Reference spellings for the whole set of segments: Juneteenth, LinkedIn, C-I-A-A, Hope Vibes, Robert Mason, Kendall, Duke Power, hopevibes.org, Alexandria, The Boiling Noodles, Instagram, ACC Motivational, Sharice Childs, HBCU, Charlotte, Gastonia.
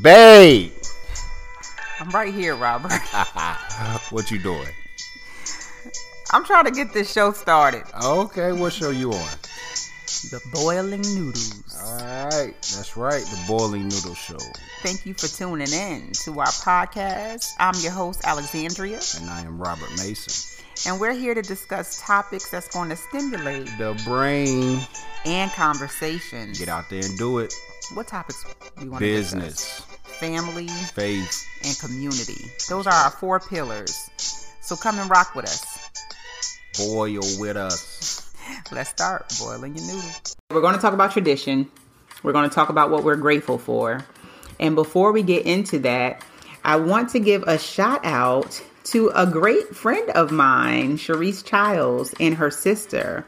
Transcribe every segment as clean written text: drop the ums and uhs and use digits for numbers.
Babe. I'm right here, Robert. What you doing? I'm trying to get this show started. Okay, what show you on? The Boiling Noodles. Alright, that's right, The Boiling Noodle Show. Thank you for tuning in to our podcast. I'm your host, Alexandria. And I am Robert Mason. And we're here to discuss topics that's going to stimulate the brain and conversation. Get out there and do it. What topics do you want to discuss? Business, family, faith, and community. Those are our four pillars. So come and rock with us. Boil with us. Let's start boiling your noodles. We're going to talk about tradition. We're going to talk about what we're grateful for. And before we get into that, I want to give a shout out to a great friend of mine, Sharice Childs, and her sister.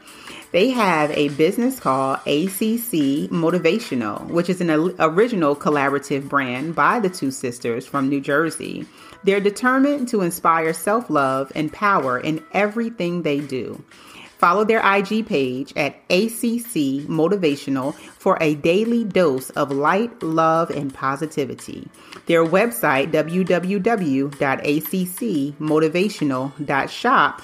They have a business called ACC Motivational, which is an original collaborative brand by the two sisters from New Jersey. They're determined to inspire self-love and power in everything they do. Follow their IG page at ACC Motivational for a daily dose of light, love, and positivity. Their website, www.accmotivational.shop,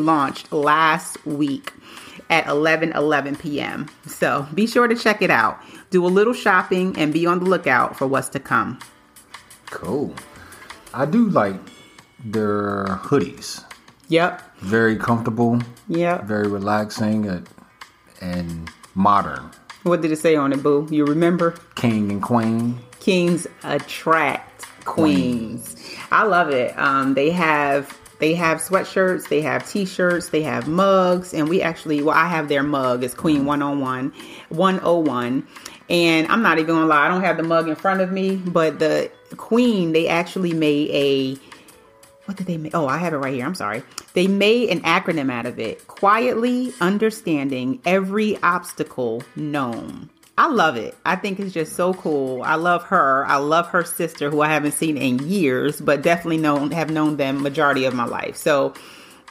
launched last week at 11:11 p.m. So be sure to check it out. Do a little shopping and be on the lookout for what's to come. Cool. I do like their hoodies. Yep. Very comfortable. Yep. Very relaxing and modern. What did it say on it, boo? You remember? King and queen. Kings attract queens. I love it. They have sweatshirts, they have t-shirts, they have mugs, and we actually, I have their mug. It's Queen 101. And I'm not even going to lie, I don't have the mug in front of me, but the Queen, they actually made what did they make? Oh, I have it right here. I'm sorry. They made an acronym out of it. Quietly understanding every obstacle known. I love it. I think it's just so cool. I love her. I love her sister, who I haven't seen in years, but definitely have known them majority of my life. So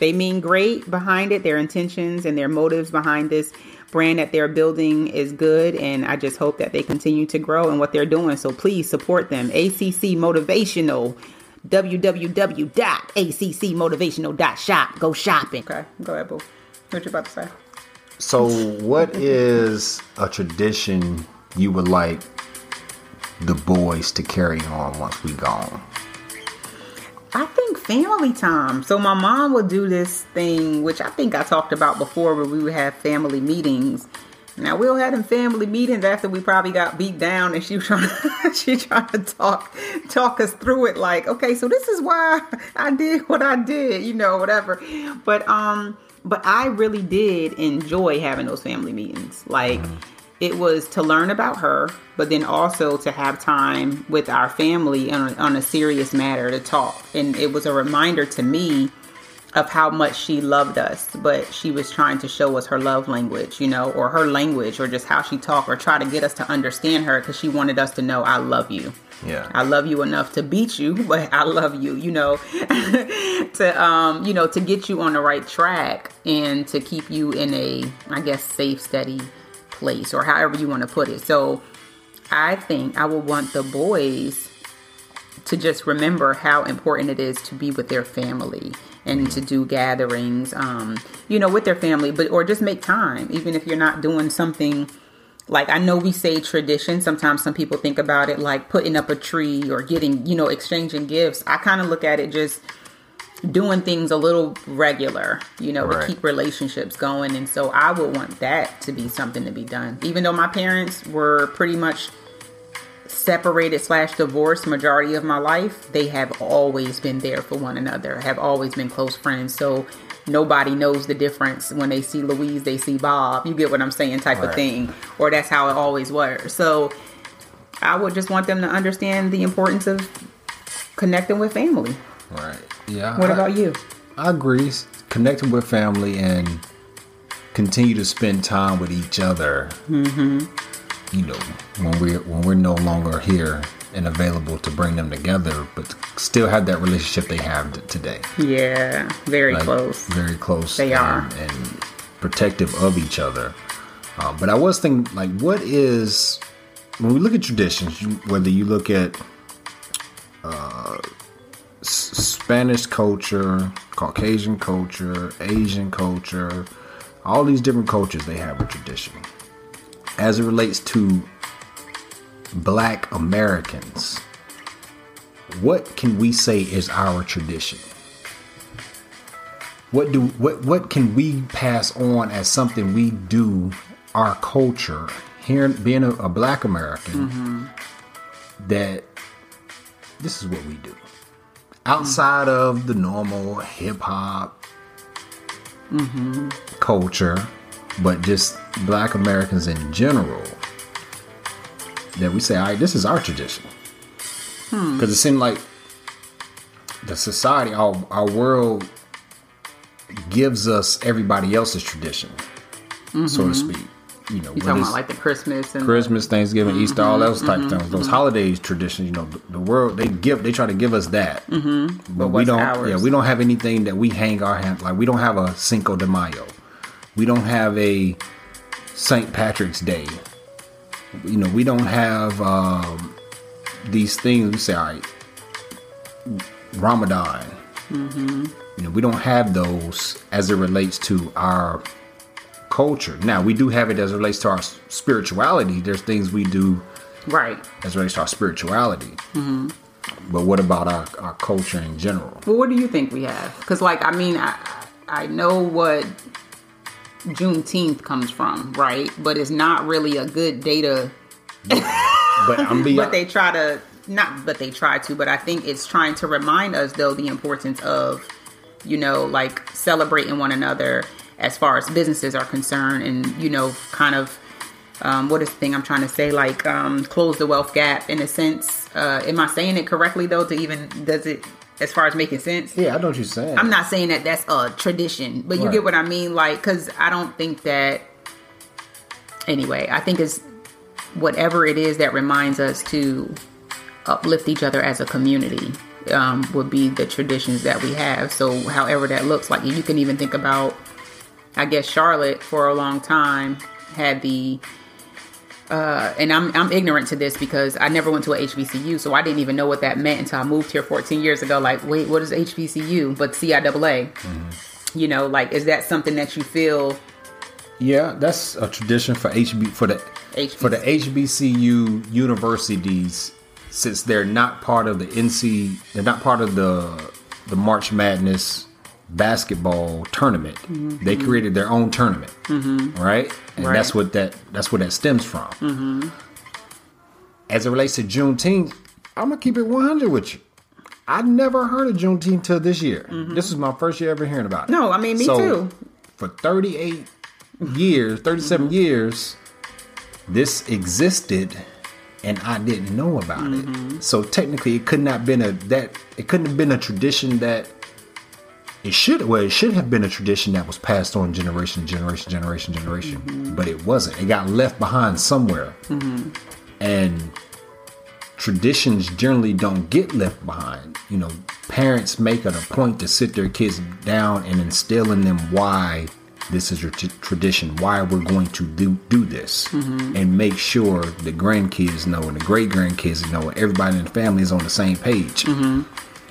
they mean great behind it. Their intentions and their motives behind this brand that they're building is good. And I just hope that they continue to grow in what they're doing. So please support them. ACC Motivational, www.accmotivational.shop. Go shopping. Okay, go ahead, boo. What you about to say? So what is a tradition you would like the boys to carry on once we gone? I think family time. So my mom would do this thing, which I think I talked about before, where we would have family meetings. Now, we all had them family meetings after we probably got beat down, and she trying to talk us through it, like, okay, so this is why I did what I did, you know, whatever. But I really did enjoy having those family meetings. Like, it was to learn about her, but then also to have time with our family on a serious matter to talk. And it was a reminder to me of how much she loved us, but she was trying to show us her love language, you know, or her language, or just how she talked, or try to get us to understand her, because she wanted us to know, I love you. Yeah, I love you enough to beat you, but I love you, you know, to get you on the right track and to keep you in a, I guess, safe, steady place, or however you want to put it. So I think I would want the boys to just remember how important it is to be with their family and to do gatherings, with their family, or just make time, even if you're not doing something. Like, I know we say tradition. Sometimes some people think about it like putting up a tree or getting, exchanging gifts. I kind of look at it just doing things a little regular, right, to keep relationships going. And so I would want that to be something to be done. Even though my parents were pretty much separated / divorced majority of my life, they have always been there for one another, have always been close friends. So nobody knows the difference. When they see Louise, they see Bob. You get what I'm saying, type right. of thing. Or that's how it always was. So I would just want them to understand the importance of connecting with family. Right. Yeah. What about you? I agree. Connecting with family and continue to spend time with each other. Mm-hmm. When we're no longer here and available to bring them together, but still have that relationship they have today. Yeah, very close. Very close. They are. And protective of each other. But I was thinking, what is when we look at traditions, whether you look at Spanish culture, Caucasian culture, Asian culture, all these different cultures, they have a tradition. As it relates to Black Americans, what can we say is our tradition? What can we pass on as something we do, our culture, here being a Black American, mm-hmm. that this is what we do outside mm-hmm. of the normal hip hop mm-hmm. culture, but just Black Americans in general, that we say, all right, this is our tradition. Because it seemed like the society, our world gives us everybody else's tradition, mm-hmm. so to speak. You know, you're talking about like the Christmas and Christmas, Thanksgiving, mm-hmm. Easter, all those type mm-hmm. things. Those mm-hmm. holidays, traditions. You know, the world they try to give us that, mm-hmm. but we don't. Ours? Yeah, we don't have anything that we hang our hands like. We don't have a Cinco de Mayo. We don't have a St. Patrick's Day. You know, we don't have these things. We say, all right, Ramadan. Mm-hmm. You know, we don't have those as it relates to our culture. Now, we do have it as it relates to our spirituality. There's things we do right as it relates to our spirituality. Mm-hmm. But what about our culture in general? Well, what do you think we have? Because, like, I mean, I know what Juneteenth comes from, right? But it's not really a good data. But I'm being. But they try to not. But they try to. But I think it's trying to remind us, though, the importance of, you know, like celebrating one another as far as businesses are concerned, and, you know, kind of, what is the thing I'm trying to say? Like, close the wealth gap in a sense. Am I saying it correctly though? To even, does it, as far as making sense? Yeah, I know what you're saying. I'm not saying that that's a tradition, but you right. get what I mean? Like, cause I don't think that, anyway, I think it's whatever it is that reminds us to uplift each other as a community. Would be the traditions that we have. So however that looks like, you can even think about, I guess, Charlotte for a long time had the and I'm ignorant to this because I never went to a HBCU, so I didn't even know what that meant until I moved here 14 years ago. Like, wait, what is HBCU? But C-I-A-A, mm-hmm. you know, like, is that something that you feel? Yeah, that's a tradition for the HBCU universities. Since they're not part of the NC, they're not part of the March Madness basketball tournament. Mm-hmm. They created their own tournament, mm-hmm. right? And right. that's what that stems from. Mm-hmm. As it relates to Juneteenth, I'm gonna keep it 100 with you. I never heard of Juneteenth till this year. Mm-hmm. This is my first year ever hearing about it. No, I mean me too. For 37 mm-hmm. years, this existed. And I didn't know about mm-hmm. it, so technically it could not been it couldn't have been a tradition that it should have been a tradition that was passed on generation, mm-hmm. but it wasn't. It got left behind somewhere, mm-hmm. and traditions generally don't get left behind. You know, parents make it a point to sit their kids down and instill in them why this is your tradition, why we're going to do this, mm-hmm. and make sure the grandkids know and the great-grandkids know, everybody in the family is on the same page. Mm-hmm.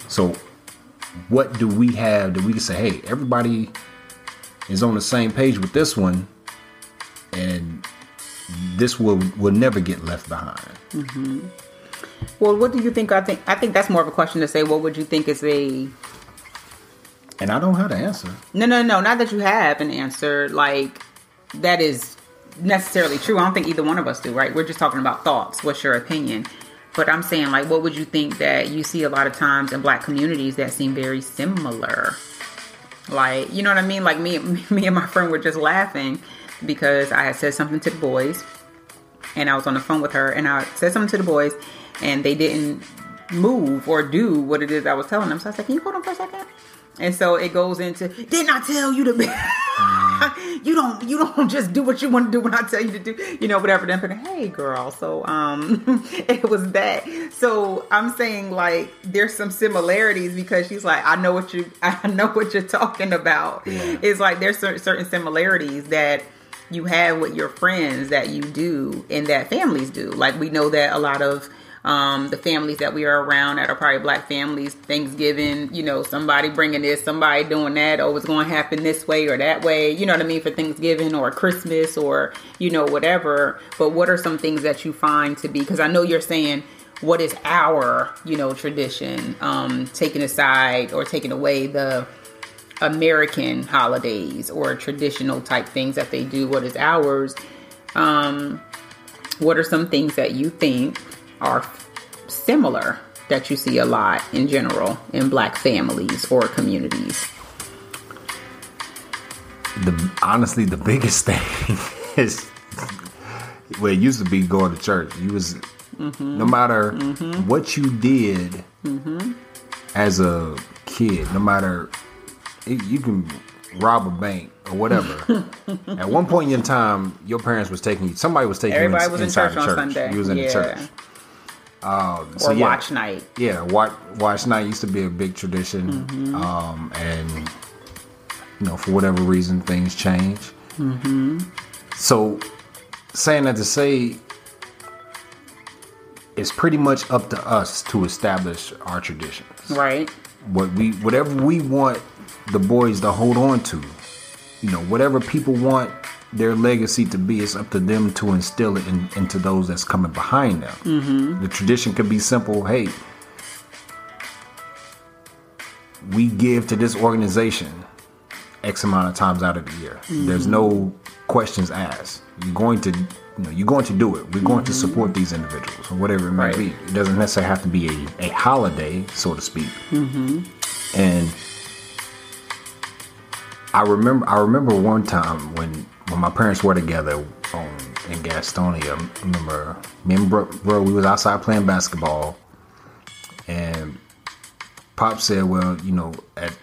So what do we have that we can say, hey, everybody is on the same page with this one, and this will never get left behind? Mm-hmm. Well, what do you think? I think that's more of a question to say, what would you think is a... And I don't have an answer. No. Not that you have an answer. Like, that is necessarily true. I don't think either one of us do, right? We're just talking about thoughts. What's your opinion? But I'm saying, like, what would you think that you see a lot of times in Black communities that seem very similar? Like, you know what I mean? Like, me and my friend were just laughing because I had said something to the boys. And I was on the phone with her. And I said something to the boys. And they didn't move or do what it is I was telling them. So I said, can you hold on for a second? And so it goes into, didn't I tell you to be, you don't just do what you want to do when I tell you to do, you know, whatever. Then I'm like, hey girl. So, it was that. So I'm saying, like, there's some similarities because she's like, I know what you're talking about. Yeah. It's like, there's certain similarities that you have with your friends that you do and that families do. Like, we know that a lot of the families that we are around that are probably Black families, Thanksgiving, you know, somebody bringing this, somebody doing that, oh, it's going to happen this way or that way, you know what I mean, for Thanksgiving or Christmas or, you know, whatever. But what are some things that you find to be, because I know you're saying, what is our, you know, tradition, taking aside or taking away the American holidays or traditional type things that they do, what is ours? What are some things that you think are similar that you see a lot in general in Black families or communities? Honestly, the biggest thing is, well, it used to be going to church. You was, no matter what you did as a kid, no matter, you can rob a bank or whatever. At one point in time, your parents was taking you, somebody was taking everybody you inside the church. On Sunday. You was in the church. So or watch night. Yeah, watch night used to be a big tradition. And, you know, for whatever reason, things change. So saying that to say, it's pretty much up to us to establish our traditions. Right. Whatever we want the boys to hold on to, you know, whatever people want their legacy to be, it's up to them to instill it into those that's coming behind them. The tradition could be simple. Hey, we give to this organization X amount of times out of the year. There's no questions asked. You're going to do it. We're going to support these individuals or whatever it might be. It doesn't necessarily have to be a holiday, so to speak. And I remember one time when my parents were together in Gastonia. I remember me and bro, we was outside playing basketball, and Pop said, well, you know, at,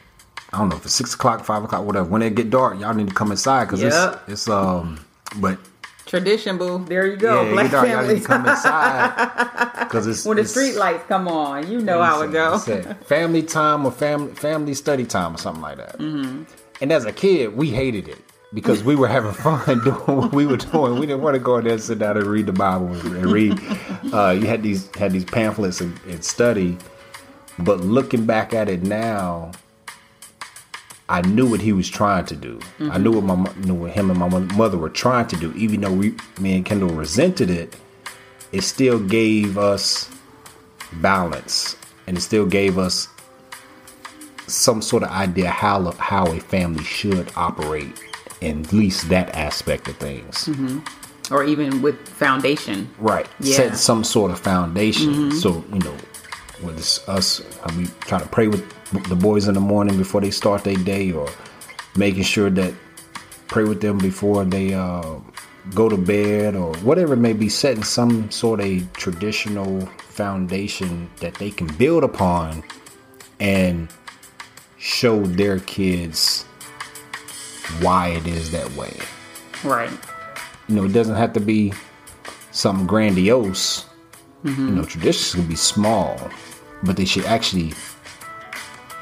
I don't know, if it's 6 o'clock, 5 o'clock, whatever, when it get dark, y'all need to come inside, because it's tradition, boo. There you go. Yeah, Black families. You come inside. When the street lights come on, you know how it goes. Family time or family study time or something like that. And as a kid, we hated it because we were having fun doing what we were doing. We didn't want to go in there and sit down and read the Bible and read. You had these pamphlets and study. But looking back at it now, I knew what he was trying to do. I knew what him and my mother were trying to do. Even though me and Kendall resented it, it still gave us balance, and it still gave us some sort of idea how a family should operate, in at least that aspect of things. Or even with foundation. Right. Yeah. Set some sort of foundation. So, you know, whether it's us, we try to pray with the boys in the morning before they start their day, or making sure that pray with them before they go to bed, or whatever it may be, setting some sort of traditional foundation that they can build upon and show their kids why it is that way. Right. You know, it doesn't have to be something grandiose. You know, traditions can be small, but they should actually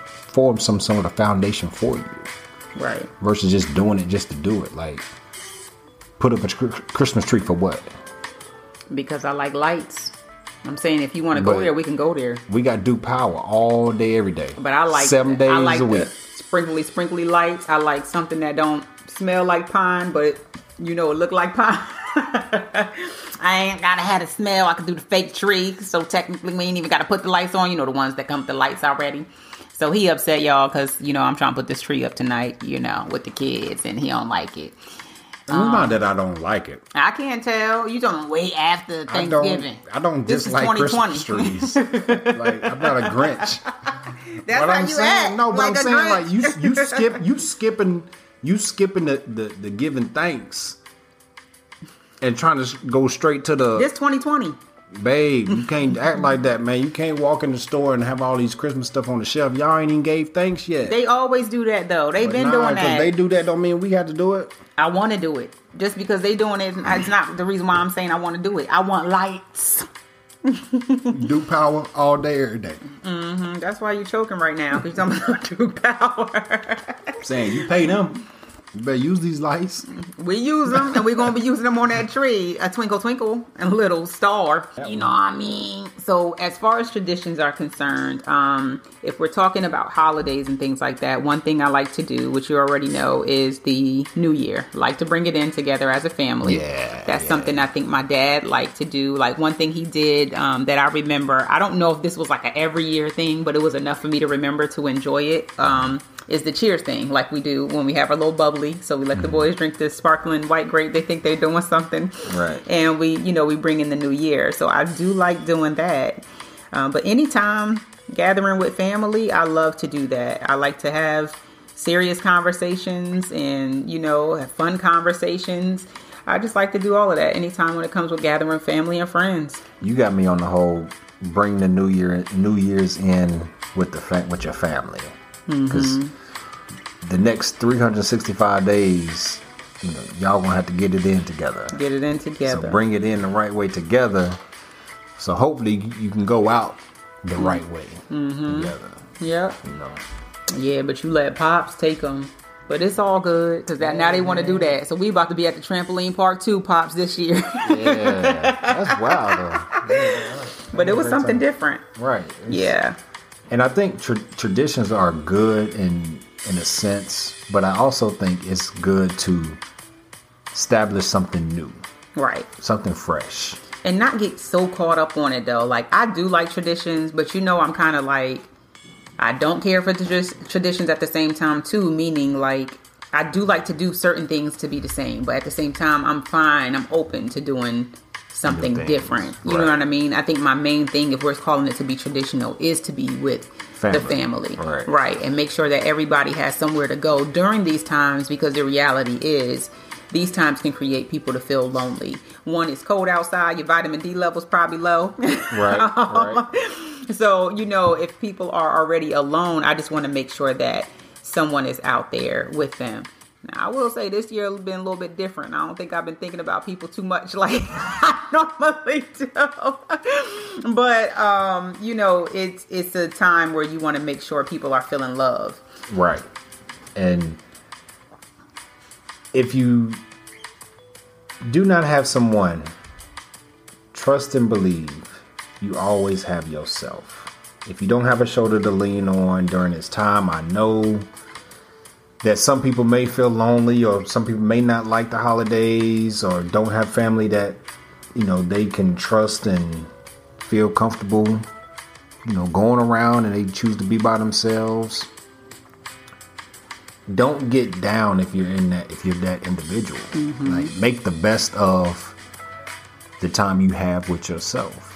form some sort of foundation for you. Right. Versus just doing it just to do it. Like, put up a Christmas tree for what? Because I like lights. I'm saying, if you want to go there, we can go there. We got Duke Power all day, every day. But I like 7 days I like a week. Sprinkly lights. I like something that don't smell like pine, but you know it look like pine. I ain't gotta have a smell. I can do the fake tree. So technically, we ain't even gotta put the lights on. You know, the ones that come with the lights already. So he upset, y'all, because you know I'm trying to put this tree up tonight. You know, with the kids, and he don't like it. Not that I don't like it. I can't tell. You don't wait after Thanksgiving. I don't dislike Christmas trees. Like, I'm not a Grinch. That's what I'm saying. No, but I'm saying, like, you skipping the giving thanks and trying to go straight to the. This 2020. Babe, you can't act like that, man. You can't walk in the store and have all these Christmas stuff on the shelf. Y'all ain't even gave thanks yet. They always do that, though. They've been doing that. They do that don't mean we have to do it. I want to do it. Just because they doing it, it's not the reason why I'm saying I want to do it. I want lights. Duke Power all day, every day. That's why you're choking right now, because you're talking about Duke Power. I'm saying, you pay them. You better use these lights. We use them, and we're going to be using them on that tree. A twinkle, twinkle, and a little star. You know what I mean? So as far as traditions are concerned, if we're talking about holidays and things like that, one thing I like to do, which you already know, is the New Year. Like to bring it in together as a family. Yeah, that's something I think my dad liked to do. Like one thing he did that I remember, I don't know if this was like an every year thing, but it was enough for me to remember to enjoy it. Is the cheers thing, like we do when we have our little bubbly. So we let the boys drink this sparkling white grape. They think they're doing something. Right. And we, you know, we bring in the new year. So I do like doing that. But anytime gathering with family, I love to do that. I like to have serious conversations and, you know, have fun conversations. I just like to do all of that anytime when it comes with gathering family and friends. You got me on the whole bring the New Year's in with your family. Because the next 365 days, you know, y'all gonna have to get it in together. So bring it in the right way together. So hopefully you can go out the right way together. Yeah. You know. Yeah, but you let Pops take them. But it's all good because now they want to do that. So we about to be at the trampoline park too, Pops, this year. Yeah, that's wild though. Yeah, but it was something different, right? Yeah. And I think traditions are good in a sense, but I also think it's good to establish something new. Right. Something fresh. And not get so caught up on it, though. Like, I do like traditions, but you know I'm kind of like, I don't care for traditions at the same time, too. Meaning, like, I do like to do certain things to be the same, but at the same time, I'm fine. I'm open to doing something different. You know what I mean? I think my main thing, if we're calling it to be traditional, is to be with the family. Right. And make sure that everybody has somewhere to go during these times, because the reality is these times can create people to feel lonely. One, it's cold outside. Your vitamin D level's probably low. So, you know, if people are already alone, I just want to make sure that someone is out there with them. Now, I will say this year has been a little bit different. I don't think I've been thinking about people too much like I normally do. But, you know, it's a time where you want to make sure people are feeling love. Right. And if you do not have someone, trust and believe you always have yourself. If you don't have a shoulder to lean on during this time, I know that some people may feel lonely, or some people may not like the holidays, or don't have family that, you know, they can trust and feel comfortable, you know, going around, and they choose to be by themselves. Don't get down if you're that individual. Like, make the best of the time you have with yourself.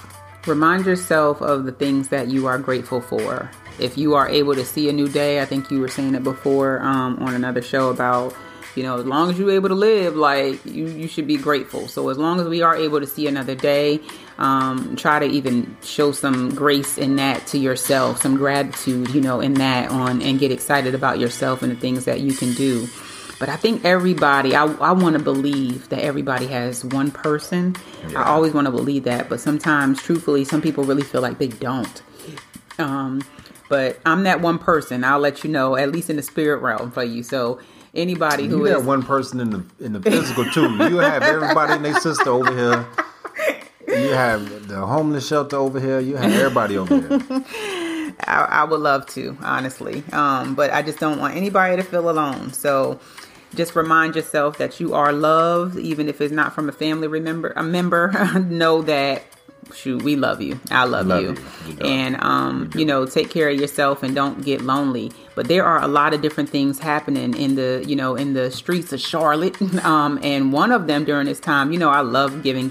Remind yourself of the things that you are grateful for. If you are able to see a new day, I think you were saying it before on another show about, you know, as long as you're able to live, like, you should be grateful. So as long as we are able to see another day, try to even show some grace in that to yourself, some gratitude, you know, in that and get excited about yourself and the things that you can do. But I think everybody, I want to believe that everybody has one person. Yeah. I always want to believe that. But sometimes, truthfully, some people really feel like they don't. But I'm that one person. I'll let you know, at least in the spirit realm for you. So anybody who is that one person in the physical too. You have everybody and their sister over here. You have the homeless shelter over here. You have everybody over here. I would love to, honestly. But I just don't want anybody to feel alone. So just remind yourself that you are loved, even if it's not from a family member. Know that. Shoot, we love you. I love you. And, you know, take care of yourself and don't get lonely. But there are a lot of different things happening in the streets of Charlotte. And one of them during this time, you know, I love giving.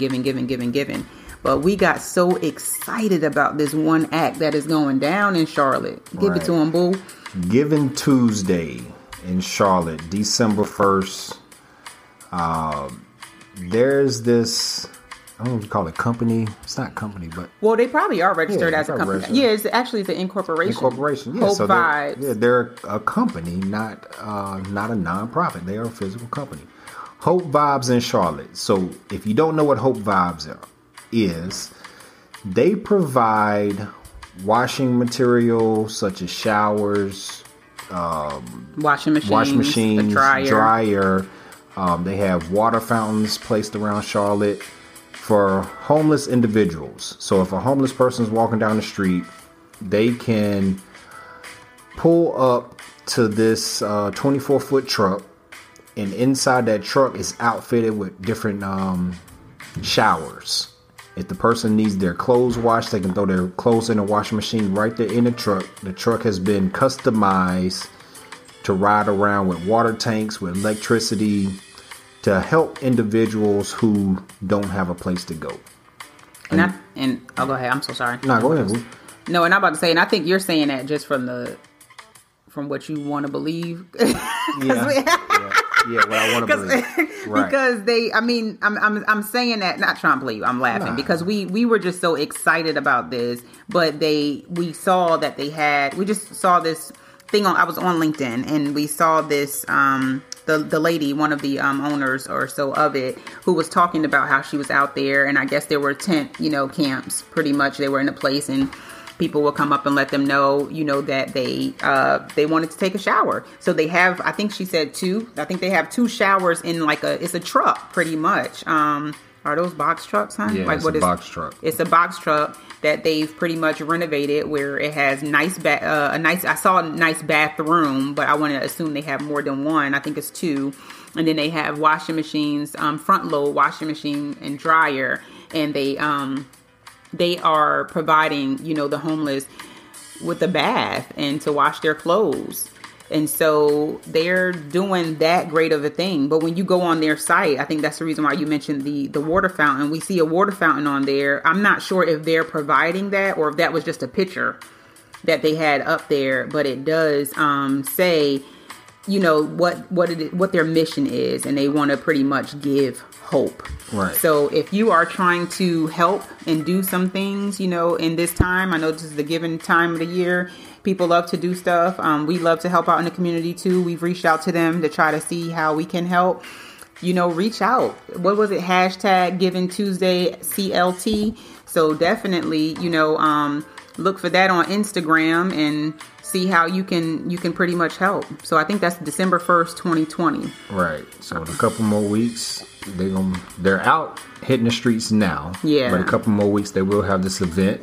But we got so excited about this one act that is going down in Charlotte. Give it to them, boo. Giving Tuesday in Charlotte, December 1st. There's this, I don't know what you call it, company. It's not company, but... Well, they probably are registered as a company. Yeah, it's actually the incorporation. Hope Vibes. Yeah, they're a company, not a nonprofit. They are a physical company. Hope Vibes in Charlotte. So if you don't know what Hope Vibes is, they provide washing material such as showers, washing machines, dryer. They have water fountains placed around Charlotte for homeless individuals. So if a homeless person's walking down the street, they can pull up to this 24-foot truck, and inside that truck is outfitted with different showers. If the person needs their clothes washed, they can throw their clothes in the washing machine right there in the truck. The truck has been customized to ride around with water tanks, with electricity, to help individuals who don't have a place to go. Go ahead. I'm so sorry. No, go ahead. No, and I'm about to say, and I think you're saying that just from what you want to believe. Yeah, what I want to believe. Right. Because I'm saying that, not trying to believe you, I'm laughing because we were just so excited about this, but we just saw this thing on, I was on LinkedIn and we saw this, the lady, one of the owners or so of it, who was talking about how she was out there, and I guess there were tent, camps, pretty much. They were in a place and people will come up and let them know, that they wanted to take a shower. So they have, I think she said two. I think they have two showers in it's a truck, pretty much. Are those box trucks, huh? Yeah, it's a box truck. It's a box truck that they've pretty much renovated, where it has a nice bathroom, but I want to assume they have more than one. I think it's two. And then they have washing machines, front load washing machine and dryer, and they are providing, the homeless with a bath and to wash their clothes. And so they're doing that great of a thing. But when you go on their site, I think that's the reason why you mentioned the water fountain. We see a water fountain on there. I'm not sure if they're providing that or if that was just a picture that they had up there. But it does say, what their mission is, and they want to pretty much give hope. Right. So if you are trying to help and do some things, in this time, I know this is the given time of the year. People love to do stuff. We love to help out in the community too. We've reached out to them to try to see how we can help. Reach out. What was it? #GivingTuesdayCLT. So definitely, look for that on Instagram and see how you can pretty much help. So I think that's December 1st, 2020. Right. So in a couple more weeks, they're out hitting the streets now. Yeah. But in a couple more weeks, they will have this event.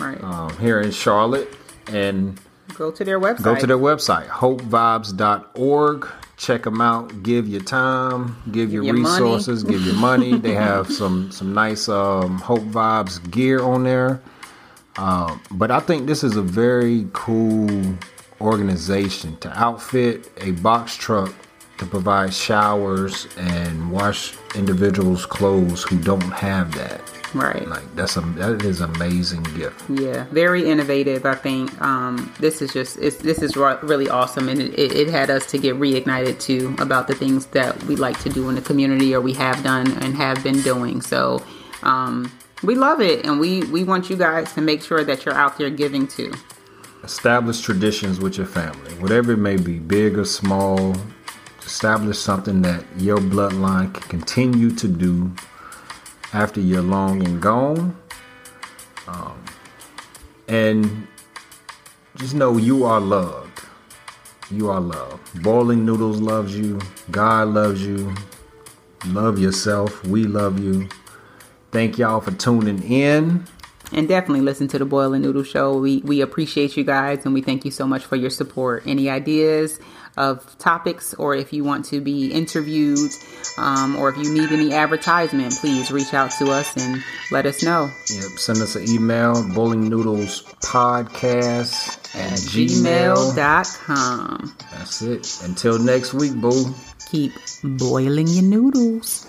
Right. Here in Charlotte. And go to their website. hopevibes.org. Check them out. Give your time. Give your resources. Money. Give your money. They have some nice Hope Vibes gear on there. But I think this is a very cool organization to outfit a box truck to provide showers and wash individuals' clothes who don't have that. Right. That is an amazing gift. Yeah, very innovative. I think this is really awesome, and it had us to get reignited too about the things that we like to do in the community, or we have done and have been doing. So we love it, and we want you guys to make sure that you're out there giving too. Establish traditions with your family, whatever it may be, big or small. Establish something that your bloodline can continue to do after you're long and gone. And just know you are loved. You are loved. Boiling Noodles loves you. God loves you. Love yourself. We love you. Thank y'all for tuning in. And definitely listen to the Boiling Noodle Show. We appreciate you guys, and we thank you so much for your support. Any ideas of topics, or if you want to be interviewed, or if you need any advertisement, please reach out to us and let us know. Yep, send us an email, boilingnoodlespodcast@gmail.com. That's it. Until next week, boo. Keep boiling your noodles.